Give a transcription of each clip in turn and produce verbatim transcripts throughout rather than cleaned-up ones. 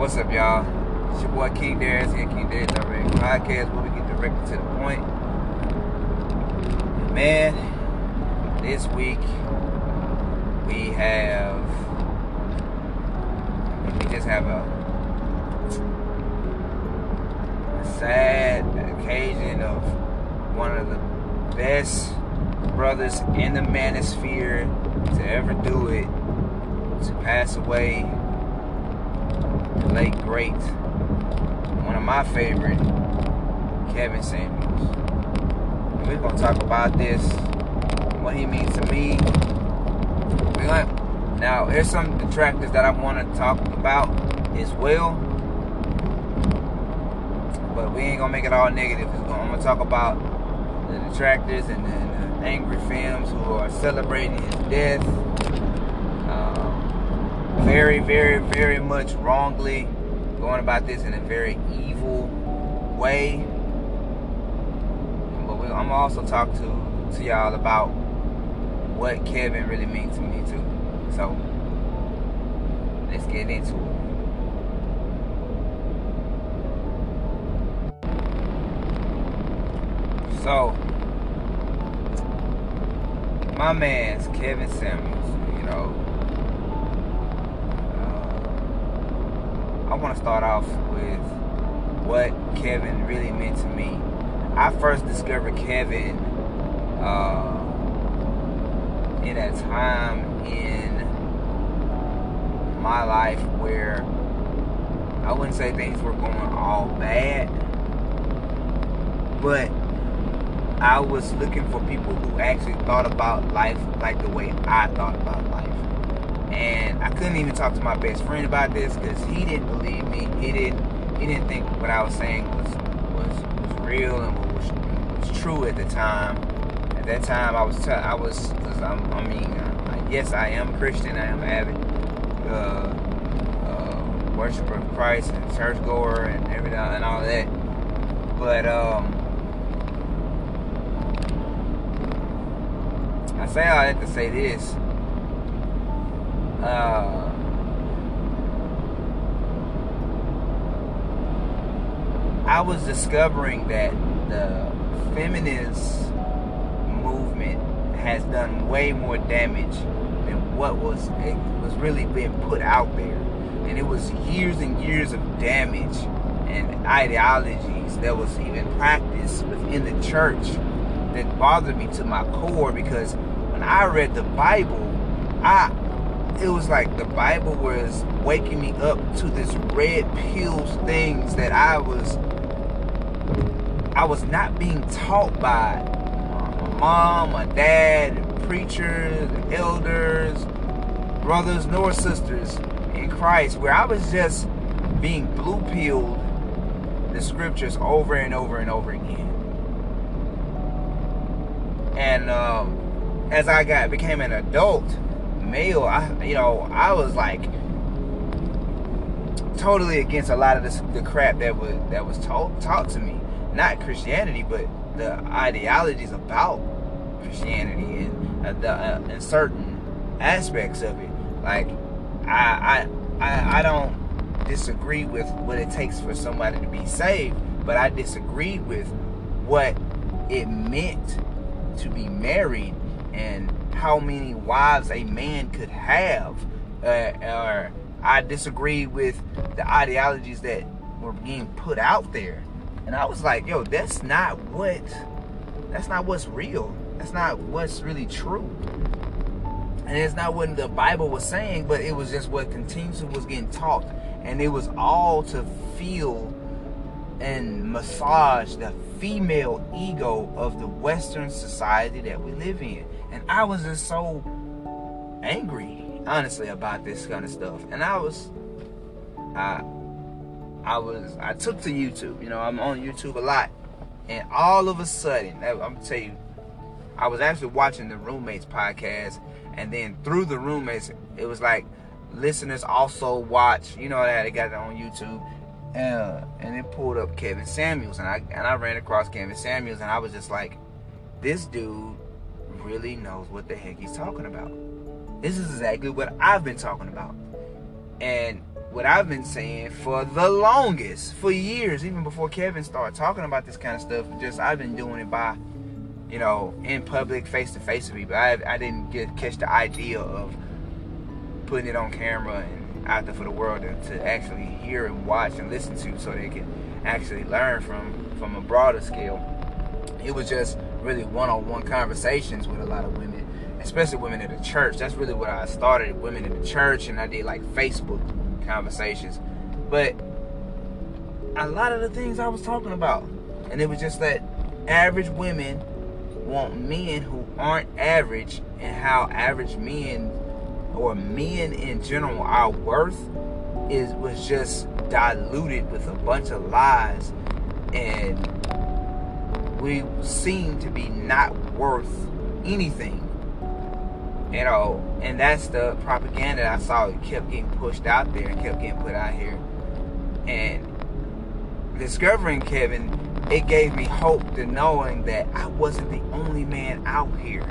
What's up, y'all? It's your boy King Darius here, King Darius Direct Podcast, where we get directly to the point. Man, this week we have we just have a, a sad occasion of one of the best brothers in the manosphere to ever do it, to pass away. Late great, one of my favorite, Kevin Samuels. And we're gonna talk about this, what he means to me. We're gonna, now, there's some detractors that I want to talk about as well, but we ain't gonna make it all negative. I'm gonna talk about the detractors and the, and the angry fans who are celebrating his death. Um, Very, very, very much wrongly going about this in a very evil way. But we, I'm gonna also talk to to y'all about what Kevin really means to me too. So let's get into it. So my man's Kevin Samuels, you know. I want to start off with what Kevin really meant to me. I first discovered Kevin uh, in a time in my life where I wouldn't say things were going all bad, but I was looking for people who actually thought about life like the way I thought about life. And I couldn't even talk to my best friend about this because he didn't believe me. He didn't. He didn't think what I was saying was was, was real and what was, was true at the time. At that time, I was. T- I was. Cause I'm, I mean, I, I, yes, I am Christian. I am avid uh, uh, worshiper of Christ and churchgoer and everything and all that. But um, I say all that to say this. Uh, I was discovering that the feminist movement has done way more damage than what was it was really being put out there, and it was years and years of damage and ideologies that was even practiced within the church that bothered me to my core. Because when I read the Bible, I It was like the Bible was waking me up to this red pill things that I was I was not being taught by my mom, my dad, preachers, elders, brothers, nor sisters in Christ, where I was just being blue pilled the scriptures over and over and over again. And um, as I got became an adult male, I, you know, I was like totally against a lot of this, the crap that was that was taught taught to me. Not Christianity, but the ideologies about Christianity and uh, the uh, and certain aspects of it. Like I, I I I don't disagree with what it takes for somebody to be saved, but I disagreed with what it meant to be married and how many wives a man could have, uh, or I disagreed with the ideologies that were being put out there. And I was like, yo, that's not what, that's not what's real. That's not what's really true. And it's not what the Bible was saying, but it was just what continuously was getting taught. And it was all to feel and massage the female ego of the Western society that we live in. And I was just so angry, honestly, about this kind of stuff. And I was, I, I was, I took to YouTube. You know, I'm on YouTube a lot. And all of a sudden, I'm gonna tell you, I was actually watching the Roommates podcast, and then through the Roommates, it was like listeners also watch. You know that they got it on YouTube, uh, and it pulled up Kevin Samuels, and I and I ran across Kevin Samuels, and I was just like, this dude really knows what the heck he's talking about. This is exactly what I've been talking about. And what I've been saying for the longest, for years, even before Kevin started talking about this kind of stuff. Just I've been doing it by, you know, in public, face to face with people. I I didn't get catch the idea of putting it on camera and out there for the world to, to actually hear and watch and listen to, so they can actually learn from from a broader scale. It was just really one-on-one conversations with a lot of women, especially women in the church. That's really what I started, women in the church, and I did like Facebook conversations. But a lot of the things I was talking about, and it was just that average women want men who aren't average, and how average men or men in general, our worth is was just diluted with a bunch of lies, and we seem to be not worth anything, you know. And that's the propaganda I saw. It kept getting pushed out there and kept getting put out here. And discovering Kevin, it gave me hope to knowing that I wasn't the only man out here.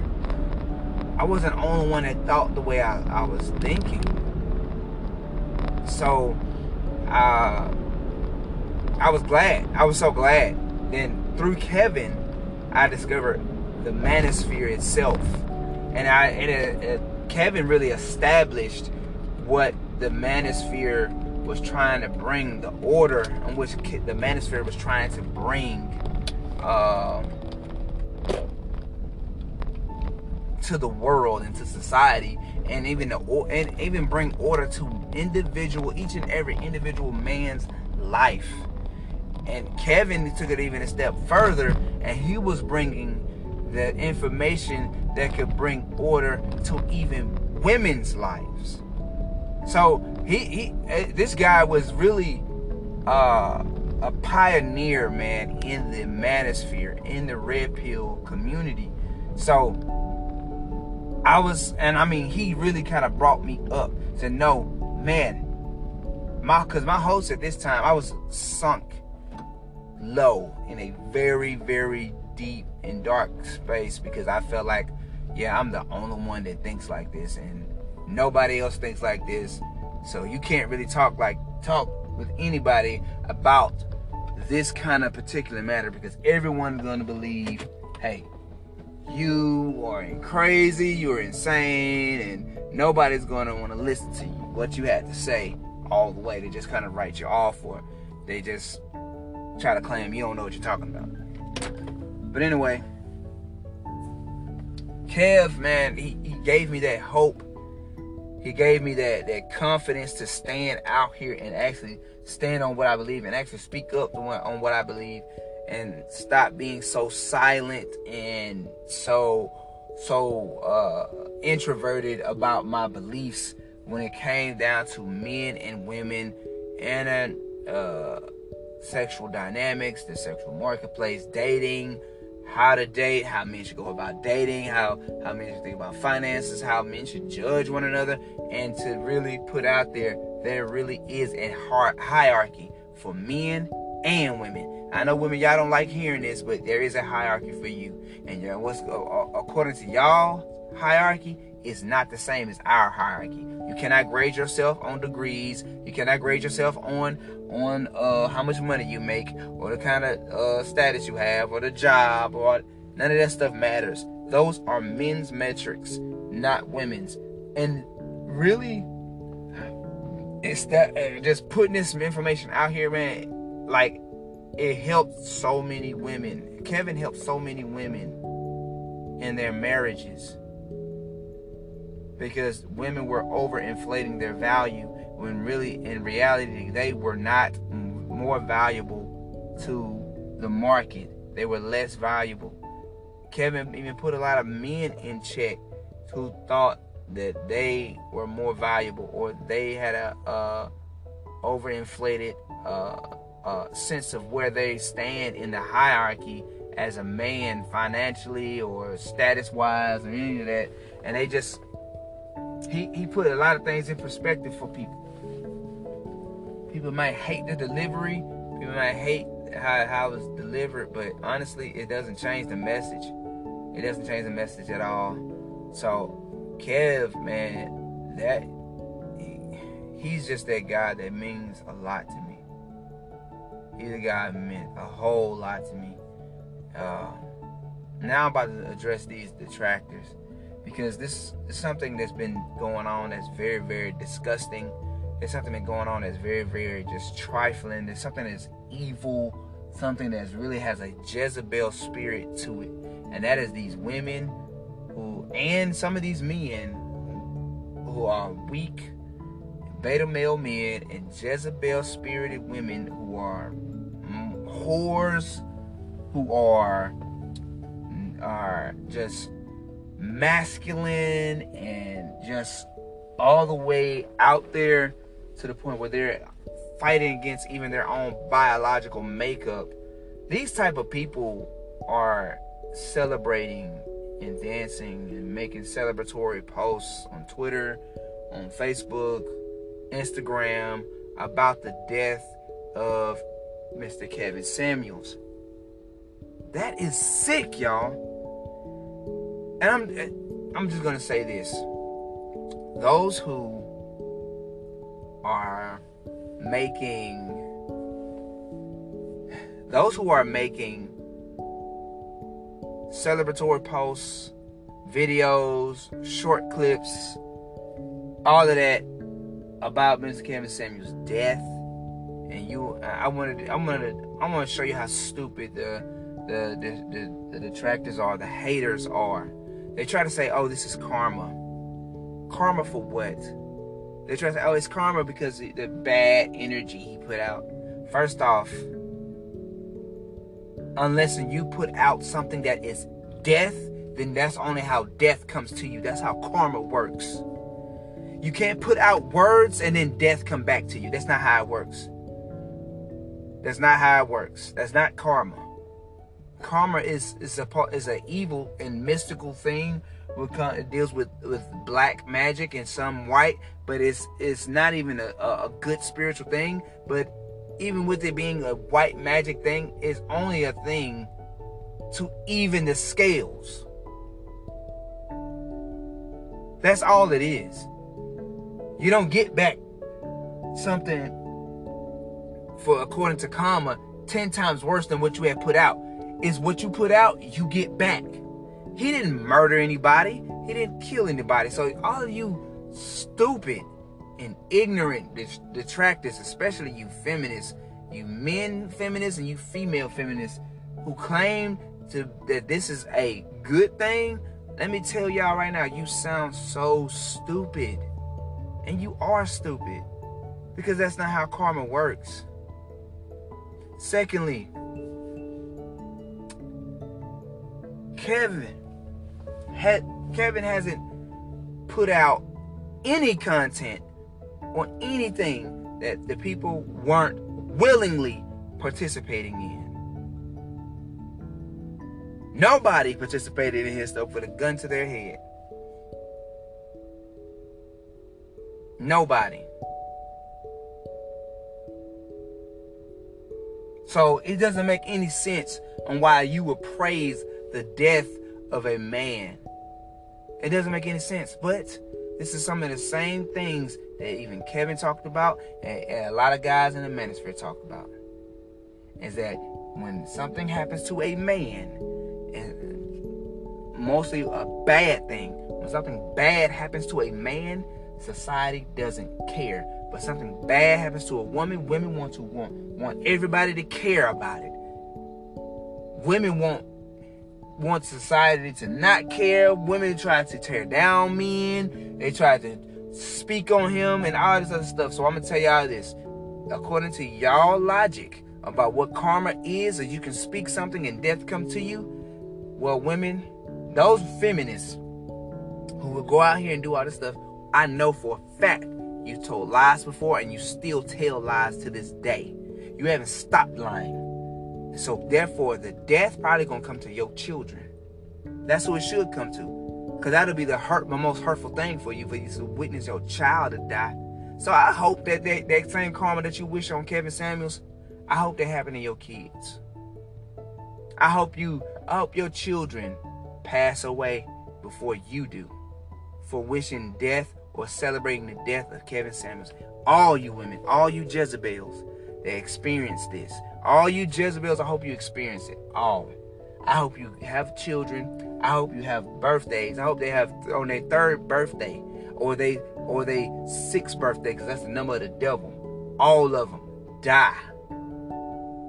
I wasn't the only one that thought the way I, I was thinking. So uh, I was glad. I was so glad. Then through Kevin, I discovered the manosphere itself. And I and it, it, Kevin really established what the manosphere was trying to bring, the order in which the manosphere was trying to bring uh, to the world and to society, and even the and even bring order to individual, each and every individual man's life. And Kevin took it even a step further, and he was bringing the information that could bring order to even women's lives. So he, he this guy was really uh, a pioneer, man, in the manosphere, in the red pill community. So I was, and I mean, he really kind of brought me up to know, man, my because my host at this time, I was sunk low in a very, very deep and dark space, because I felt like, yeah, I'm the only one that thinks like this, and nobody else thinks like this. So you can't really talk like talk with anybody about this kind of particular matter, because everyone's going to believe, hey, you are crazy, you're insane, and nobody's going to want to listen to you, what you had to say all the way. They just kind of write you off, or they just try to claim you don't know what you're talking about. But anyway, Kev, man, he, he gave me that hope. He gave me that, that confidence to stand out here and actually stand on what I believe, and actually speak up on what I believe, and stop being so silent and so so uh, introverted about my beliefs when it came down to men and women and uh, sexual dynamics, the sexual marketplace, dating, how to date, how men should go about dating, how, how men should think about finances, how men should judge one another, and to really put out there, there really is a hierarchy for men and women. I know women, y'all don't like hearing this, but there is a hierarchy for you. And you know, what's according to y'all hierarchy is not the same as our hierarchy. You cannot grade yourself on degrees. You cannot grade yourself on on uh, how much money you make, or the kind of uh, status you have, or the job, or none of that stuff matters. Those are men's metrics, not women's. And really, it's that uh, just putting this information out here, man. Like, it helped so many women. Kevin helped so many women in their marriages, because women were overinflating their value, when really, in reality, they were not more valuable to the market. They were less valuable. Kevin even put a lot of men in check who thought that they were more valuable, or they had a uh, overinflated uh, uh, sense of where they stand in the hierarchy as a man, financially or status-wise or any of that. And they just... He he put a lot of things in perspective for people. People might hate the delivery. People might hate how, how it was delivered. But honestly, it doesn't change the message. It doesn't change the message at all. So, Kev, man, that he, he's just that guy that means a lot to me. He's a guy that meant a whole lot to me. Uh, now I'm about to address these detractors, because this is something that's been going on that's very, very disgusting. There's something that's going on that's very, very just trifling. There's something that's evil, something that really has a Jezebel spirit to it. And that is these women who, and some of these men who are weak, beta male men, and Jezebel spirited women who are whores, who are, are just masculine and just all the way out there, to the point where they're fighting against even their own biological makeup. These type of people are celebrating and dancing and making celebratory posts on Twitter, on Facebook, Instagram about the death of Mister Kevin Samuels. That is sick, y'all. And I'm I'm just gonna say this. Those who are making those who are making celebratory posts, videos, short clips, all of that about Mister Kevin Samuels' death, and you, I wanted, I wanted, I want to show you how stupid the the, the the the detractors are, the haters are. They try to say, "Oh, this is karma." Karma for what? They try to say, oh, it's karma because of the bad energy he put out. First off, unless you put out something that is death, then that's only how death comes to you. That's how karma works. You can't put out words and then death come back to you. That's not how it works. That's not how it works. That's not karma. Karma is is a is an evil and mystical thing. It deals with, with black magic and some white, but it's it's not even a, a good spiritual thing. But even with it being a white magic thing, it's only a thing to even the scales. That's all it is. You don't get back something for, according to karma, ten times worse than what you had put out. It's what you put out, you get back. He didn't murder anybody. He didn't kill anybody. So all of you stupid and ignorant detractors, especially you feminists, you men feminists and you female feminists who claim to, that this is a good thing, let me tell y'all right now, you sound so stupid. And you are stupid, because that's not how karma works. Secondly, Kevin. Kevin hasn't put out any content on anything that the people weren't willingly participating in. Nobody participated in his stuff with a gun to their head. Nobody. So it doesn't make any sense on why you would praise the death of a man. It doesn't make any sense. But this is some of the same things that even Kevin talked about, and, and a lot of guys in the manosphere talked about, is that when something happens to a man, and mostly a bad thing, when something bad happens to a man, society doesn't care. But something bad happens to a woman, women want to want, want everybody to care about it. Women want want society to not care. Women try to tear down men. They try to speak on him and all this other stuff. So I'm going to tell y'all this. According to y'all logic about what karma is, or you can speak something and death come to you, well, women, those feminists who will go out here and do all this stuff, I know for a fact you told lies before, and you still tell lies to this day. You haven't stopped lying. So therefore, the death probably gonna come to your children. That's who it should come to, because that'll be the hurt, the most hurtful thing for you, for you to witness your child to die. So I hope that that, that same karma that you wish on Kevin Samuels, I hope that happened to your kids. I hope you, I hope your children pass away before you do, for wishing death or celebrating the death of Kevin Samuels. All you women, all you Jezebels that experience this, all you Jezebels, I hope you experience it all. I hope you have children. I hope you have birthdays. I hope they have on their third birthday or they or they sixth birthday, because that's the number of the devil. All of them die.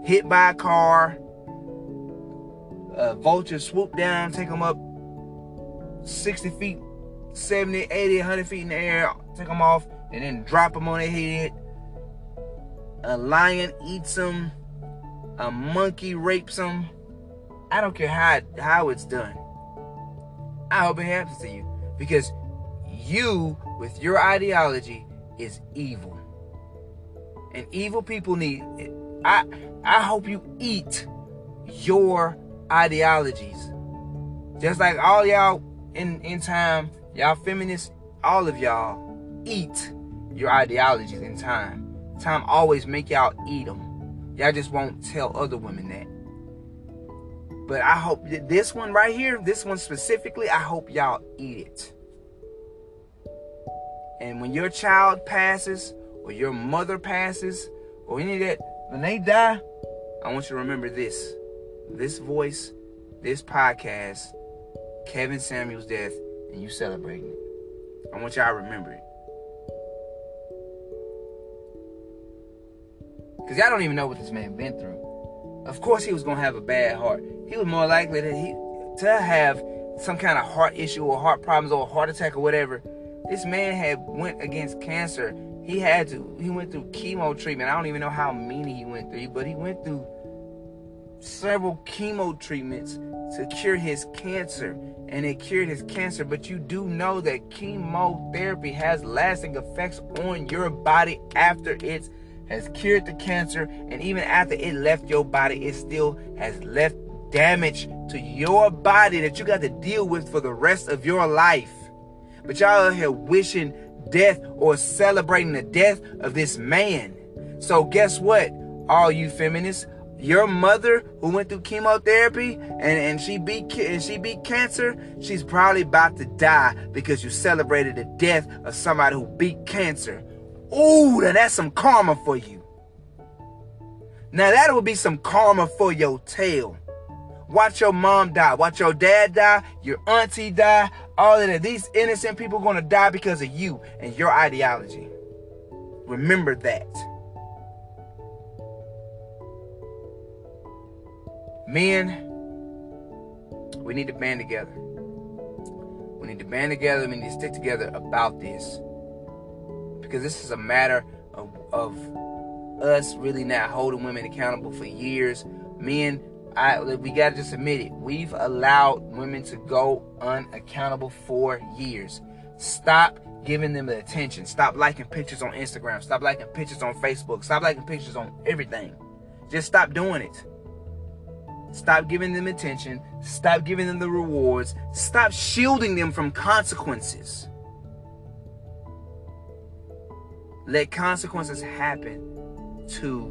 Hit by a car. Uh, vultures swoop down, take them up sixty feet, seventy, eighty, one hundred feet in the air, take them off, and then drop them on their head. A lion eats them. A monkey rapes them. I don't care how how it's done. I hope it happens to you, because you, with your ideology, is evil. And evil people need it. I I hope you eat your ideologies. Just like all y'all in, in time, y'all feminists, all of y'all eat your ideologies in time. Time always make y'all eat them. Y'all just won't tell other women that. But I hope that this one right here, this one specifically, I hope y'all eat it. And when your child passes, or your mother passes, or any of that, when they die, I want you to remember this. This voice, this podcast, Kevin Samuels' death, and you celebrating it. I want y'all to remember it. Because y'all don't even know what this man been through. Of course he was going to have a bad heart. He was more likely to, he, to have some kind of heart issue or heart problems or a heart attack or whatever. This man had went against cancer. He had to. He went through chemo treatment. I don't even know how many he went through, but he went through several chemo treatments to cure his cancer, and it cured his cancer. But you do know that chemotherapy has lasting effects on your body after it's has cured the cancer, and even after it left your body, it still has left damage to your body that you got to deal with for the rest of your life. But y'all are here wishing death or celebrating the death of this man. So guess what, all you feminists, your mother who went through chemotherapy and, and she beat and she beat cancer, she's probably about to die because you celebrated the death of somebody who beat cancer. Ooh, now that's some karma for you. Now that would be some karma for your tail. Watch your mom die. Watch your dad die. Your auntie die. All of that. These innocent people are going to die because of you and your ideology. Remember that. Men, we need to band together. We need to band together. We need to stick together about this. Because this is a matter of, of us really not holding women accountable for years. Men, I, we got to just admit it. We've allowed women to go unaccountable for years. Stop giving them the attention. Stop liking pictures on Instagram. Stop liking pictures on Facebook. Stop liking pictures on everything. Just stop doing it. Stop giving them attention. Stop giving them the rewards. Stop shielding them from consequences. Let consequences happen to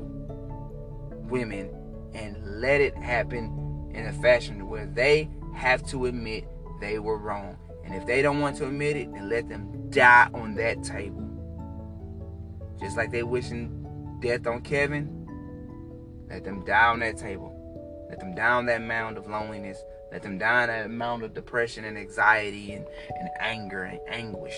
women, and let it happen in a fashion where they have to admit they were wrong. And if they don't want to admit it, then let them die on that table. Just like they wishing death on Kevin, let them die on that table. Let them die on that mound of loneliness. Let them die on that mound of depression and anxiety and, and anger and anguish.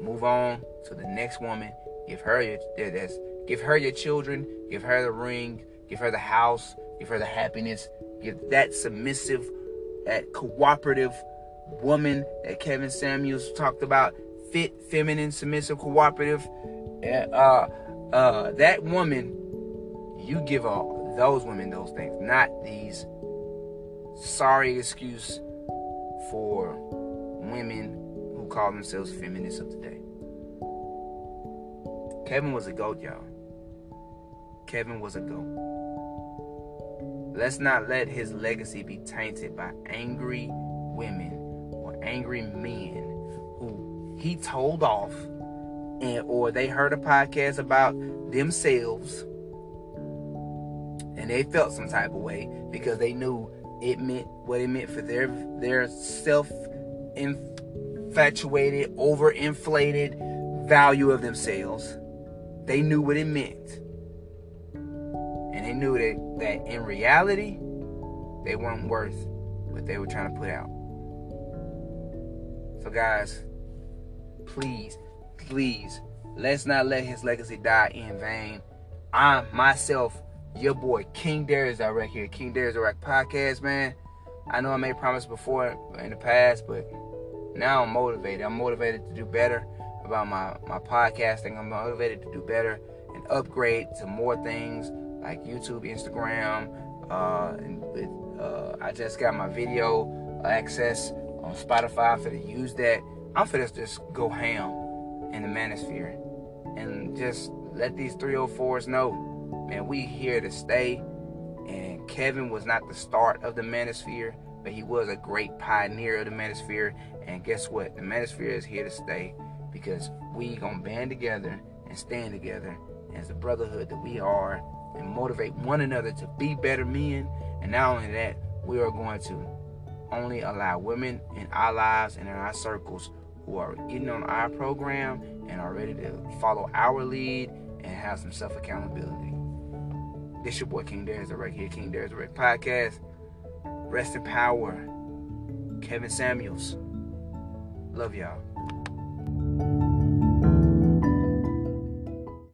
Move on to the next woman. Give her your that's, give her your children. Give her the ring. Give her the house. Give her the happiness. Give that submissive, that cooperative woman that Kevin Samuels talked about. Fit, feminine, submissive, cooperative. Uh, uh, that woman, you give all those women those things. Not these sorry excuse for women call themselves feminists of today. Kevin was a goat, y'all. Kevin was a goat. Let's not let his legacy be tainted by angry women or angry men who he told off, and or they heard a podcast about themselves and they felt some type of way because they knew it meant what it meant for their their self in infatuated, overinflated value of themselves. They knew what it meant. And they knew that, that in reality, they weren't worth what they were trying to put out. So guys, please, please, let's not let his legacy die in vain. I, myself, your boy, King Darius Direct here, King Darius Direct Podcast, man. I know I made promises before in the past, but now I'm motivated. I'm motivated to do better about my, my podcasting. I'm motivated to do better and upgrade to more things like YouTube, Instagram. Uh, and it, uh, I just got my video access on Spotify. I'm finna use that. I'm finna just go ham in the manosphere and just let these three oh fours know, man, we here to stay. And Kevin was not the start of the manosphere, but he was a great pioneer of the manosphere. And guess what? The manosphere is here to stay, because we gonna band together and stand together as the brotherhood that we are, and motivate one another to be better men. And not only that, we are going to only allow women in our lives and in our circles who are getting on our program and are ready to follow our lead and have some self-accountability. This your boy King Darius Direct here, King Darius Direct Podcast. Rest in power, Kevin Samuels. Love y'all.